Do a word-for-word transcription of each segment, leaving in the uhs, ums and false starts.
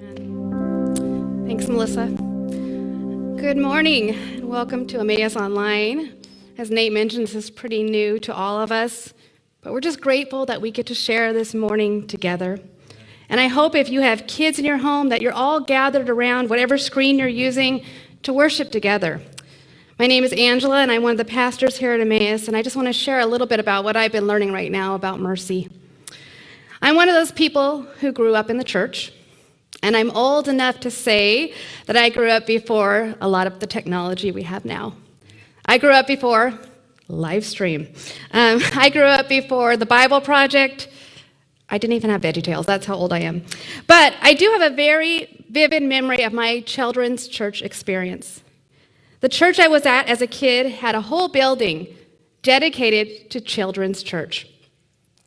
Amen. Thanks, Melissa. Good morning, and welcome to Emmaus Online. As Nate mentioned, this is pretty new to all of us, but we're just grateful that we get to share this morning together. And I hope if you have kids in your home that you're all gathered around whatever screen you're using to worship together. My name is Angela, and I'm one of the pastors here at Emmaus, and I just want to share a little bit about what I've been learning right now about mercy. I'm one of those people who grew up in the church, and I'm old enough to say that I grew up before a lot of the technology we have now. I grew up before live stream. Um, I grew up before the Bible Project. I didn't even have VeggieTales. That's how old I am. But I do have a very vivid memory of my children's church experience. The church I was at as a kid had a whole building dedicated to children's church.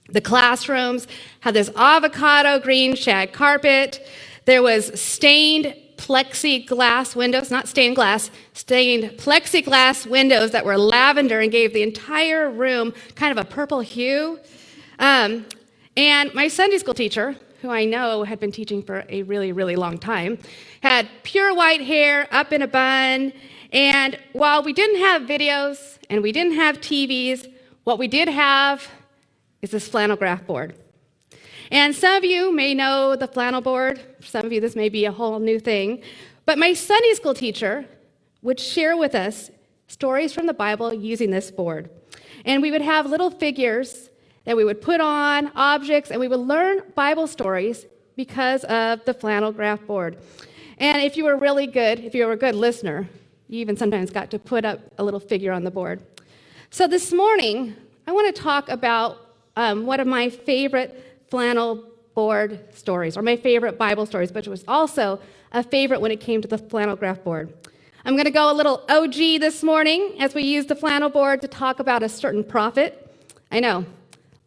The classrooms had this avocado green shag carpet. There was stained plexiglass windows, not stained glass, stained plexiglass windows that were lavender and gave the entire room kind of a purple hue. Um, and my Sunday school teacher, who I know had been teaching for a really, really long time, had pure white hair up in a bun. And while we didn't have videos and we didn't have T Vs, what we did have is this flannel graph board. And some of you may know the flannel board. For some of you, this may be a whole new thing. But my Sunday school teacher would share with us stories from the Bible using this board. And we would have little figures that we would put on, objects, and we would learn Bible stories because of the flannel graph board. And if you were really good, if you were a good listener, you even sometimes got to put up a little figure on the board. So this morning, I want to talk about um, one of my favorite flannel board stories, or my favorite Bible stories, which was also a favorite when it came to the flannel graph board. I'm going to go a little O G this morning as we use the flannel board to talk about a certain prophet. I know,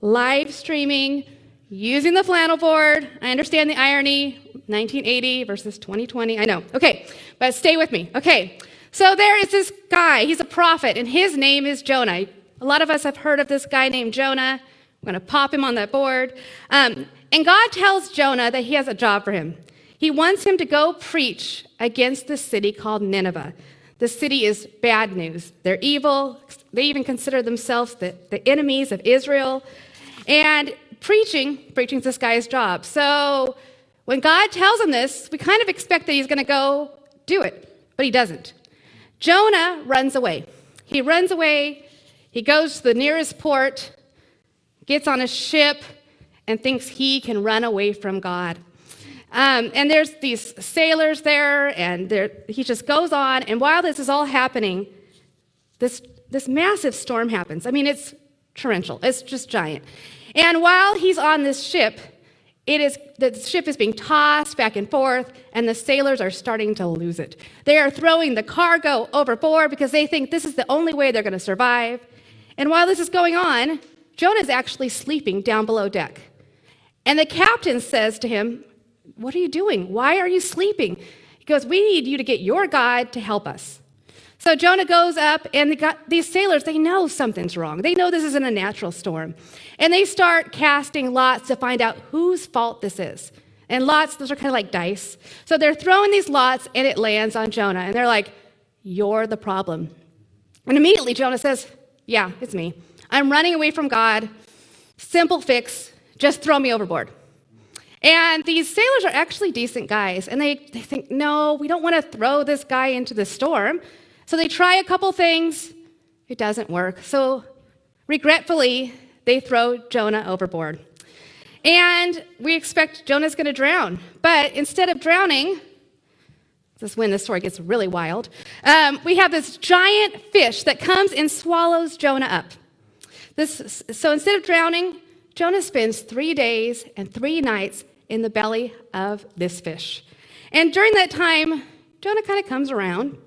live streaming, using the flannel board. I understand the irony, nineteen eighty versus twenty twenty. I know. Okay, but stay with me. Okay. So there is this guy, he's a prophet, and his name is Jonah. A lot of us have heard of this guy named Jonah. I'm going to pop him on that board. Um, and God tells Jonah that he has a job for him. He wants him to go preach against this city called Nineveh. The city is bad news. They're evil. They even consider themselves the, the enemies of Israel. And preaching, preaching's this guy's job. So when God tells him this, we kind of expect that he's going to go do it, but he doesn't. Jonah runs away. He runs away, he goes to the nearest port, gets on a ship, and thinks he can run away from God. Um, and there's these sailors there, and he just goes on, and while this is all happening, this, this massive storm happens. I mean, it's torrential, it's just giant. And while he's on this ship, It is, the ship is being tossed back and forth, and the sailors are starting to lose it. They are throwing the cargo overboard because they think this is the only way they're going to survive. And while this is going on, Jonah is actually sleeping down below deck. And the captain says to him, "What are you doing? Why are you sleeping?" He goes, "We need you to get your God to help us." So Jonah goes up, and got, these sailors, they know something's wrong. They know this isn't a natural storm. And they start casting lots to find out whose fault this is. And lots, those are kind of like dice. So they're throwing these lots, and it lands on Jonah. And they're like, "You're the problem." And immediately Jonah says, "Yeah, it's me. I'm running away from God. Simple fix. Just throw me overboard." And these sailors are actually decent guys. And they, they think, "No, we don't want to throw this guy into the storm." So they try a couple things, it doesn't work. So regretfully, they throw Jonah overboard. And we expect Jonah's gonna drown, but instead of drowning, this is when this story gets really wild, um, we have this giant fish that comes and swallows Jonah up. This, so instead of drowning, Jonah spends three days and three nights in the belly of this fish. And during that time, Jonah kind of comes around.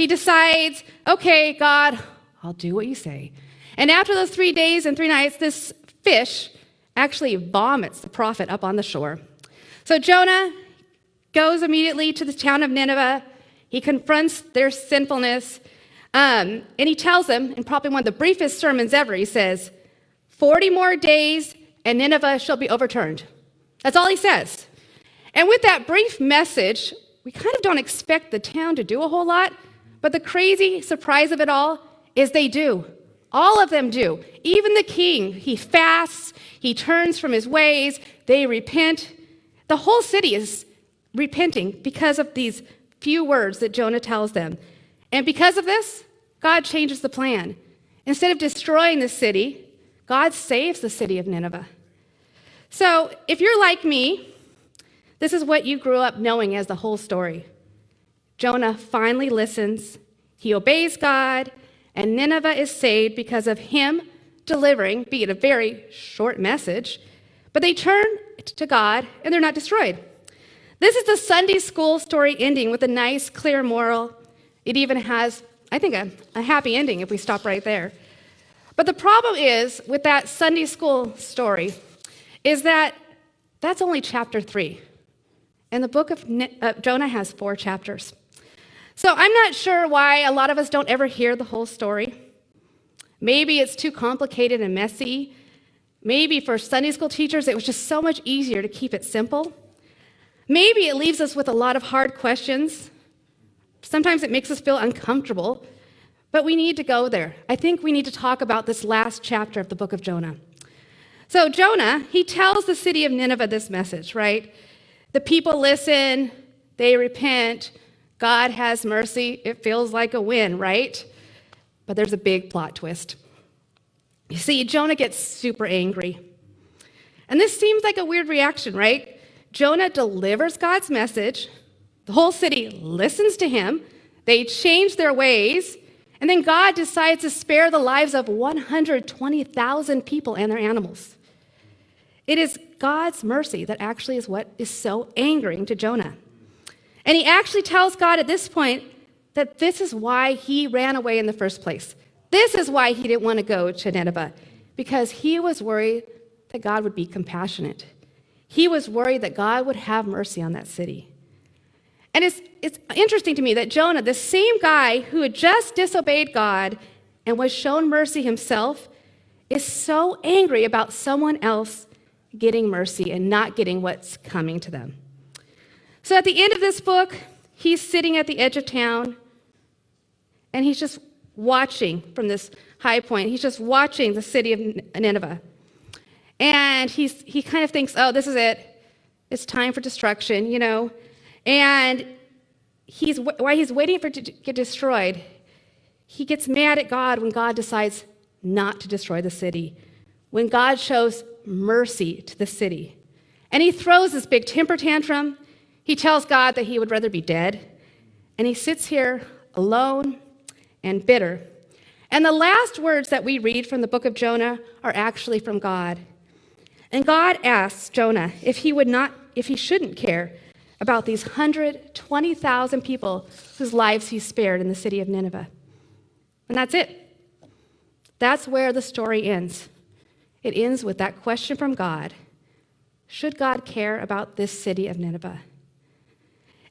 He decides, "Okay, God, I'll do what you say." And after those three days and three nights, this fish actually vomits the prophet up on the shore. So Jonah goes immediately to the town of Nineveh. He confronts their sinfulness, um, and he tells them, in probably one of the briefest sermons ever, he says, forty more days and Nineveh shall be overturned." That's all he says. And with that brief message, we kind of don't expect the town to do a whole lot, but the crazy surprise of it all is they do. All of them do. Even the king, he fasts, he turns from his ways, they repent. The whole city is repenting because of these few words that Jonah tells them. And because of this, God changes the plan. Instead of destroying the city, God saves the city of Nineveh. So if you're like me, this is what you grew up knowing as the whole story. Jonah finally listens, he obeys God, and Nineveh is saved because of him delivering, be it a very short message, but they turn to God and they're not destroyed. This is the Sunday school story ending with a nice, clear moral. It even has, I think, a, a happy ending if we stop right there. But the problem is with that Sunday school story is that that's only chapter three. And the book of Jonah has four chapters. So I'm not sure why a lot of us don't ever hear the whole story. Maybe it's too complicated and messy. Maybe for Sunday school teachers, it was just so much easier to keep it simple. Maybe it leaves us with a lot of hard questions. Sometimes it makes us feel uncomfortable, but we need to go there. I think we need to talk about this last chapter of the book of Jonah. So Jonah, he tells the city of Nineveh this message, right? The people listen, they repent, God has mercy. It feels like a win, right? But there's a big plot twist. You see, Jonah gets super angry. And this seems like a weird reaction, right? Jonah delivers God's message. The whole city listens to him. They change their ways. And then God decides to spare the lives of one hundred twenty thousand people and their animals. It is God's mercy that actually is what is so angering to Jonah. And he actually tells God at this point that this is why he ran away in the first place. This is why he didn't want to go to Nineveh, because he was worried that God would be compassionate. He was worried that God would have mercy on that city. And it's, it's interesting to me that Jonah, the same guy who had just disobeyed God and was shown mercy himself, is so angry about someone else getting mercy and not getting what's coming to them. So at the end of this book, he's sitting at the edge of town, and he's just watching from this high point. He's just watching the city of Nineveh. And he's, he kind of thinks, oh, this is it. It's time for destruction, you know. And he's while he's waiting for it to get destroyed, he gets mad at God when God decides not to destroy the city, when God shows mercy to the city. And he throws this big temper tantrum. He tells God that he would rather be dead. And he sits here alone and bitter. And the last words that we read from the book of Jonah are actually from God. And God asks Jonah if he would not, if he shouldn't care about these one hundred twenty thousand people whose lives he spared in the city of Nineveh. And that's it. That's where the story ends. It ends with that question from God. Should God care about this city of Nineveh?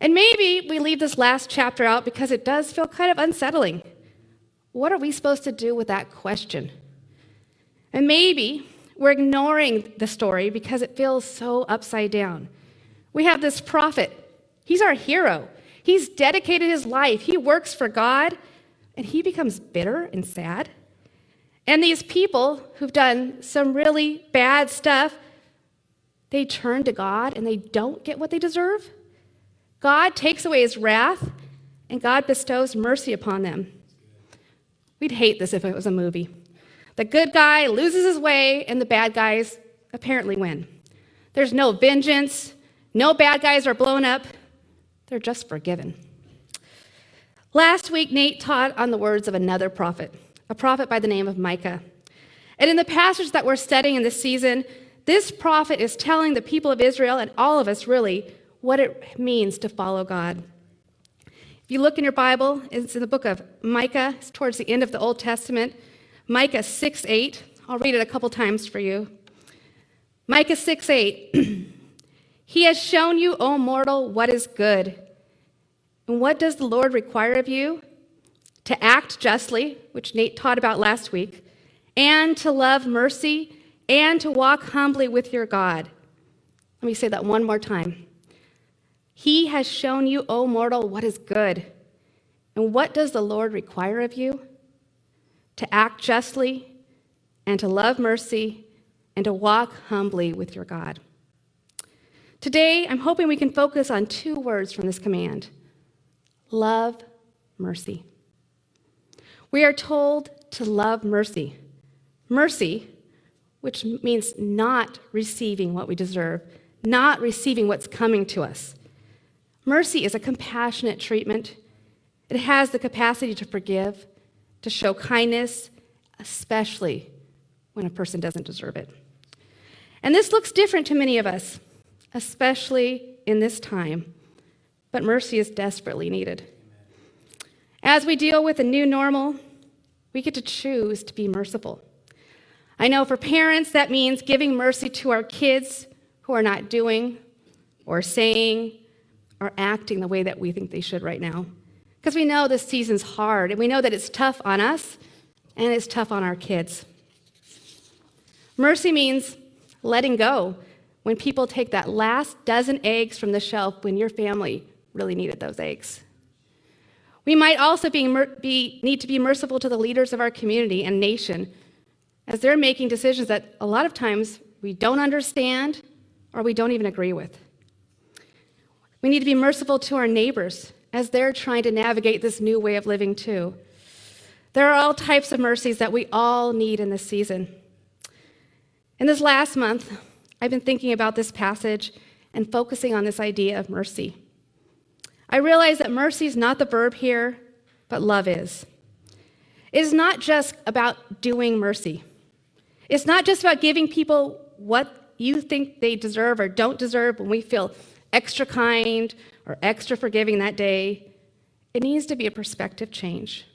And maybe we leave this last chapter out because it does feel kind of unsettling. What are we supposed to do with that question? And maybe we're ignoring the story because it feels so upside down. We have this prophet. He's our hero. He's dedicated his life. He works for God, and he becomes bitter and sad. And these people who've done some really bad stuff, they turn to God, and they don't get what they deserve. God takes away his wrath, and God bestows mercy upon them. We'd hate this if it was a movie. The good guy loses his way, and the bad guys apparently win. There's no vengeance. No bad guys are blown up. They're just forgiven. Last week, Nate taught on the words of another prophet, a prophet by the name of Micah. And in the passage that we're studying in this season, this prophet is telling the people of Israel, and all of us really, what it means to follow God. If you look in your Bible, it's in the book of Micah. It's towards the end of the Old Testament. Micah six eight. I'll read it a couple times for you. Micah six eight. He has shown you, O mortal, what is good. And what does the Lord require of you? To act justly, which Nate taught about last week, and to love mercy, and to walk humbly with your God. Let me say that one more time. He has shown you, O mortal, what is good. And what does the Lord require of you? To act justly and to love mercy and to walk humbly with your God. Today, I'm hoping we can focus on two words from this command. Love mercy. We are told to love mercy. Mercy, which means not receiving what we deserve, not receiving what's coming to us. Mercy is a compassionate treatment. It has the capacity to forgive, to show kindness, especially when a person doesn't deserve it. And this looks different to many of us, especially in this time. But mercy is desperately needed. As we deal with a new normal, we get to choose to be merciful. I know for parents, that means giving mercy to our kids who are not doing or saying or acting the way that we think they should right now. Because we know this season's hard, and we know that it's tough on us and it's tough on our kids. Mercy means letting go when people take that last dozen eggs from the shelf when your family really needed those eggs. We might also be, be, need to be merciful to the leaders of our community and nation as they're making decisions that a lot of times we don't understand or we don't even agree with. We need to be merciful to our neighbors as they're trying to navigate this new way of living too. There are all types of mercies that we all need in this season. In this last month, I've been thinking about this passage and focusing on this idea of mercy. I realize that mercy is not the verb here, but love is. It is not just about doing mercy. It's not just about giving people what you think they deserve or don't deserve when we feel extra kind or extra forgiving that day. It needs to be a perspective change.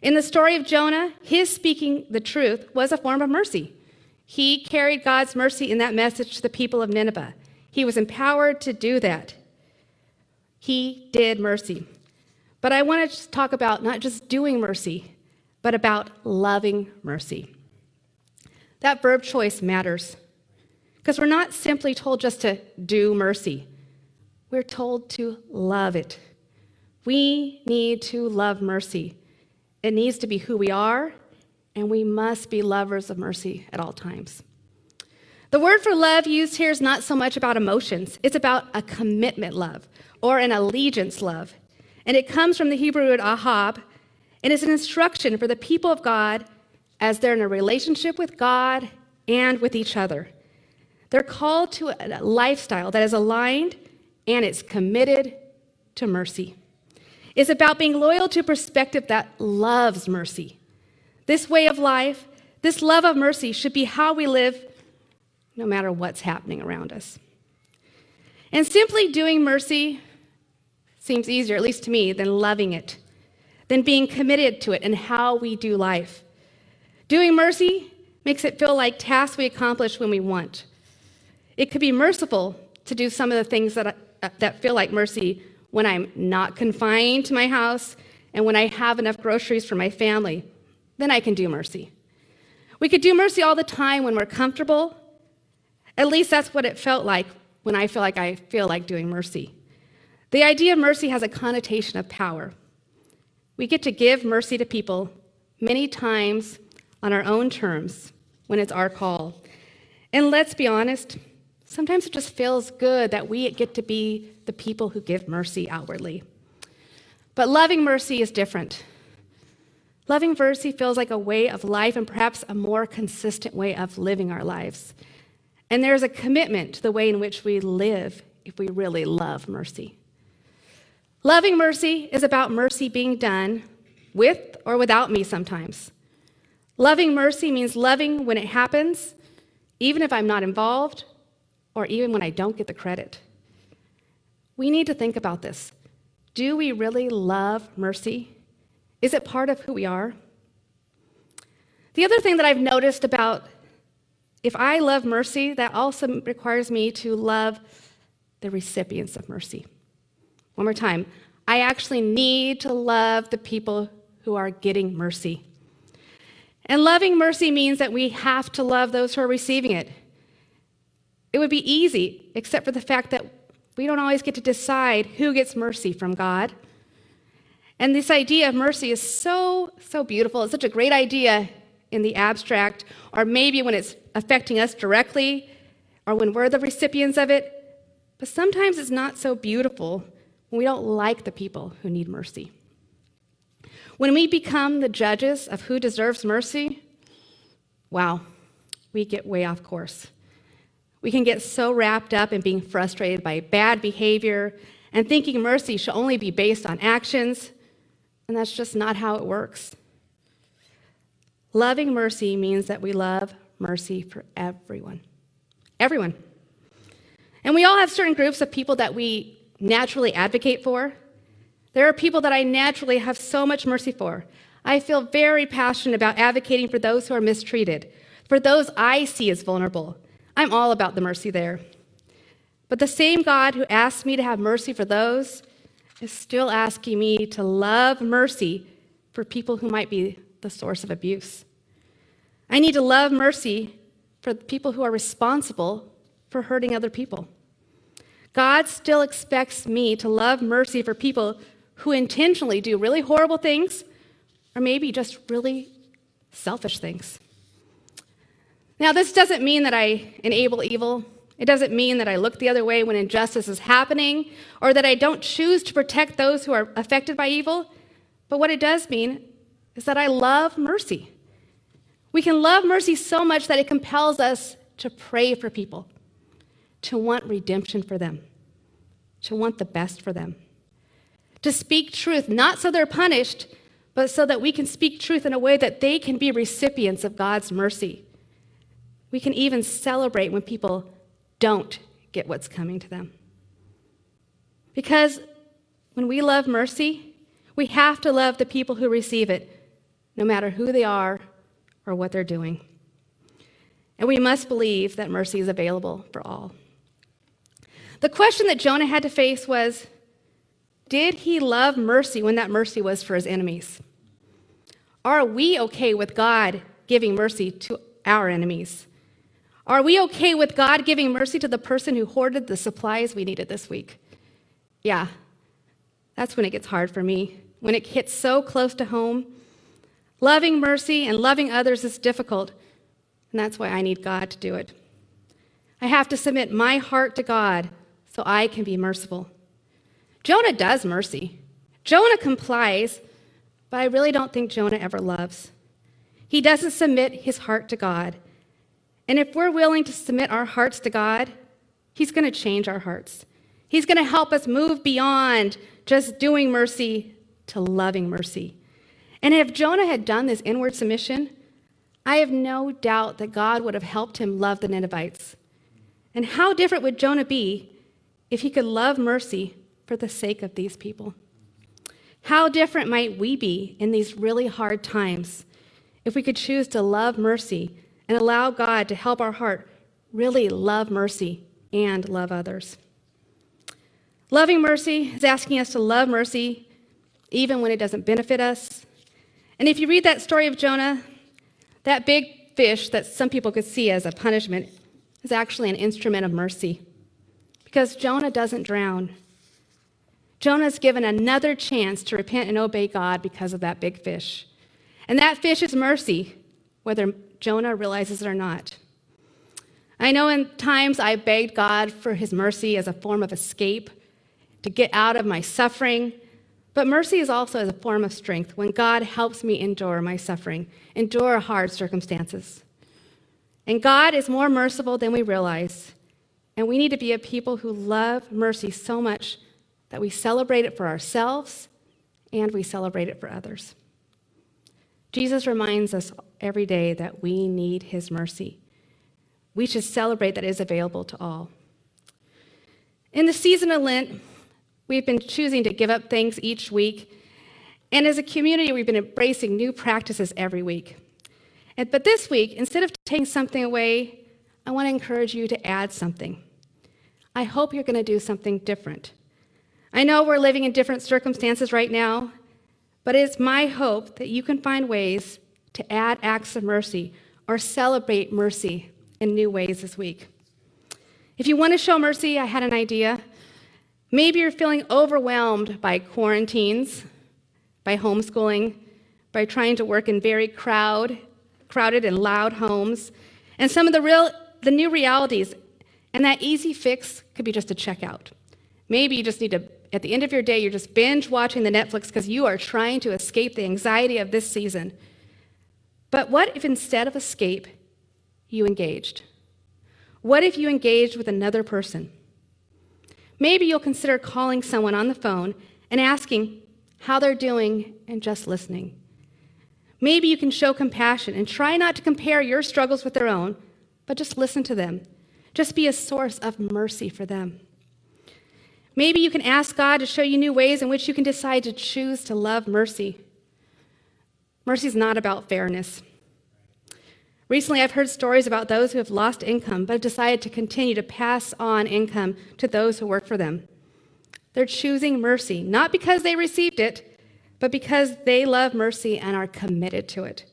In the story of Jonah, his speaking the truth was a form of mercy. He carried God's mercy in that message to the people of Nineveh. He was empowered to do that. He did mercy. But I want to just talk about not just doing mercy, but about loving mercy. That verb choice matters. Because we're not simply told just to do mercy. We're told to love it. We need to love mercy. It needs to be who we are, and we must be lovers of mercy at all times. The word for love used here is not so much about emotions. It's about a commitment love or an allegiance love. And it comes from the Hebrew word Ahab, and it's an instruction for the people of God as they're in a relationship with God and with each other. They're called to a lifestyle that is aligned and it's committed to mercy. It's about being loyal to a perspective that loves mercy. This way of life, this love of mercy should be how we live no matter what's happening around us. And simply doing mercy seems easier, at least to me, than loving it, than being committed to it and how we do life. Doing mercy makes it feel like tasks we accomplish when we want. It could be merciful to do some of the things that, I, that feel like mercy when I'm not confined to my house and when I have enough groceries for my family. Then I can do mercy. We could do mercy all the time when we're comfortable. At least that's what it felt like when I feel like I feel like doing mercy. The idea of mercy has a connotation of power. We get to give mercy to people many times on our own terms when it's our call. And let's be honest, sometimes it just feels good that we get to be the people who give mercy outwardly. But loving mercy is different. Loving mercy feels like a way of life and perhaps a more consistent way of living our lives. And there is a commitment to the way in which we live if we really love mercy. Loving mercy is about mercy being done with or without me sometimes. Loving mercy means loving when it happens, even if I'm not involved, or even when I don't get the credit. We need to think about this. Do we really love mercy? Is it part of who we are? The other thing that I've noticed about if I love mercy, that also requires me to love the recipients of mercy. One more time. I actually need to love the people who are getting mercy. And loving mercy means that we have to love those who are receiving it. It would be easy, except for the fact that We don't always get to decide who gets mercy from God. And this idea of mercy is so, so beautiful. It's such a great idea in the abstract, or maybe when it's affecting us directly, or when we're the recipients of it. But sometimes it's not so beautiful when we don't like the people who need mercy. When we become the judges of who deserves mercy, wow, we get way off course. We can get so wrapped up in being frustrated by bad behavior and thinking mercy should only be based on actions, and that's just not how it works. Loving mercy means that we love mercy for everyone. Everyone. And we all have certain groups of people that we naturally advocate for. There are people that I naturally have so much mercy for. I feel very passionate about advocating for those who are mistreated, for those I see as vulnerable. I'm all about the mercy there. But the same God who asked me to have mercy for those is still asking me to love mercy for people who might be the source of abuse. I need to love mercy for people who are responsible for hurting other people. God still expects me to love mercy for people who intentionally do really horrible things, or maybe just really selfish things. Now, this doesn't mean that I enable evil. It doesn't mean that I look the other way when injustice is happening, or that I don't choose to protect those who are affected by evil. But what it does mean is that I love mercy. We can love mercy so much that it compels us to pray for people, to want redemption for them, to want the best for them, to speak truth, not so they're punished, but so that we can speak truth in a way that they can be recipients of God's mercy. We can even celebrate when people don't get what's coming to them. Because when we love mercy, we have to love the people who receive it, no matter who they are or what they're doing. And we must believe that mercy is available for all. The question that Jonah had to face was, did he love mercy when that mercy was for his enemies? Are we okay with God giving mercy to our enemies? Are we okay with God giving mercy to the person who hoarded the supplies we needed this week? Yeah, that's when it gets hard for me, when it hits so close to home. Loving mercy and loving others is difficult, and that's why I need God to do it. I have to submit my heart to God so I can be merciful. Jonah does mercy. Jonah complies, but I really don't think Jonah ever loves. He doesn't submit his heart to God. And if we're willing to submit our hearts to God, he's going to change our hearts. He's going to help us move beyond just doing mercy to loving mercy. And if Jonah had done this inward submission, I have no doubt that God would have helped him love the Ninevites. And how different would Jonah be if he could love mercy for the sake of these people? How different might we be in these really hard times if we could choose to love mercy and allow God to help our heart really love mercy and love others? Loving mercy is asking us to love mercy even when it doesn't benefit us. And if you read that story of Jonah, that big fish that some people could see as a punishment is actually an instrument of mercy, because Jonah doesn't drown. Jonah's given another chance to repent and obey God because of that big fish. And that fish is mercy, whether Jonah realizes it or not. I know in times I begged God for his mercy as a form of escape, to get out of my suffering, but mercy is also as a form of strength when God helps me endure my suffering, endure hard circumstances. And God is more merciful than we realize, and we need to be a people who love mercy so much that we celebrate it for ourselves and we celebrate it for others. Jesus reminds us every day that we need his mercy. We should celebrate that it is available to all. In the season of Lent, we've been choosing to give up things each week, and as a community, we've been embracing new practices every week. But this week, instead of taking something away, I want to encourage you to add something. I hope you're going to do something different. I know we're living in different circumstances right now, but it's my hope that you can find ways to add acts of mercy or celebrate mercy in new ways this week. If you want to show mercy, I had an idea. Maybe you're feeling overwhelmed by quarantines, by homeschooling, by trying to work in very crowd, crowded and loud homes, and some of the real, the new realities. And that easy fix could be just a checkout. Maybe you just need to, at the end of your day, you're just binge watching the Netflix because you are trying to escape the anxiety of this season. But what if instead of escape, you engaged? What if you engaged with another person? Maybe you'll consider calling someone on the phone and asking how they're doing and just listening. Maybe you can show compassion and try not to compare your struggles with their own, but just listen to them. Just be a source of mercy for them. Maybe you can ask God to show you new ways in which you can decide to choose to love mercy. Mercy is not about fairness. Recently, I've heard stories about those who have lost income but have decided to continue to pass on income to those who work for them. They're choosing mercy, not because they received it, but because they love mercy and are committed to it.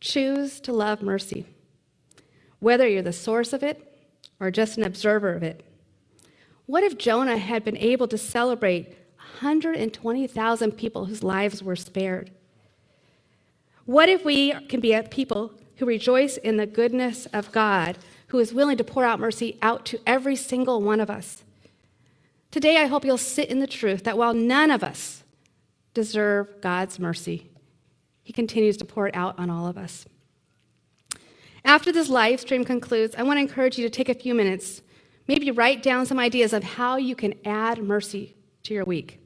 Choose to love mercy, whether you're the source of it or just an observer of it. What if Jonah had been able to celebrate one hundred twenty thousand people whose lives were spared? What if we can be a people who rejoice in the goodness of God, who is willing to pour out mercy out to every single one of us? Today, I hope you'll sit in the truth that while none of us deserve God's mercy, he continues to pour it out on all of us. After this live stream concludes, I want to encourage you to take a few minutes. Maybe write down some ideas of how you can add mercy to your week.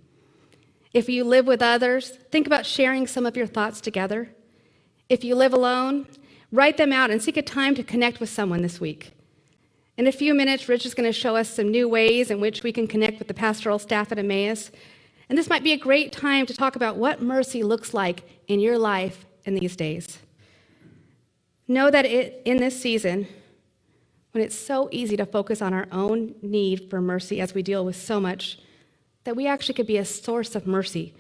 If you live with others, think about sharing some of your thoughts together. If you live alone, write them out and seek a time to connect with someone this week. In a few minutes, Rich is going to show us some new ways in which we can connect with the pastoral staff at Emmaus. And this might be a great time to talk about what mercy looks like in your life in these days. Know that it, in this season, when it's so easy to focus on our own need for mercy as we deal with so much, that we actually could be a source of mercy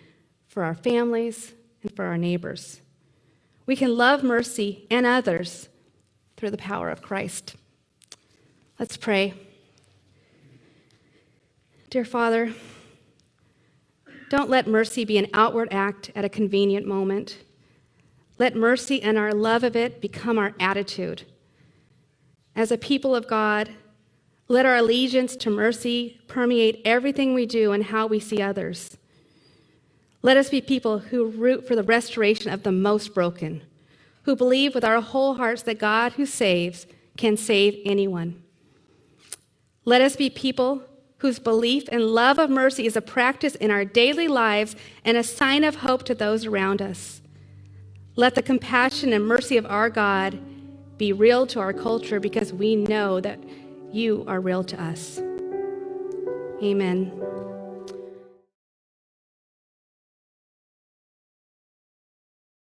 for our families and for our neighbors. We can love mercy and others through the power of Christ. Let's pray. Dear Father, don't let mercy be an outward act at a convenient moment. Let mercy and our love of it become our attitude. As a people of God, let our allegiance to mercy permeate everything we do and how we see others. Let us be people who root for the restoration of the most broken, who believe with our whole hearts that God who saves can save anyone. Let us be people whose belief and love of mercy is a practice in our daily lives and a sign of hope to those around us. Let the compassion and mercy of our God be real to our culture because we know that you are real to us. Amen.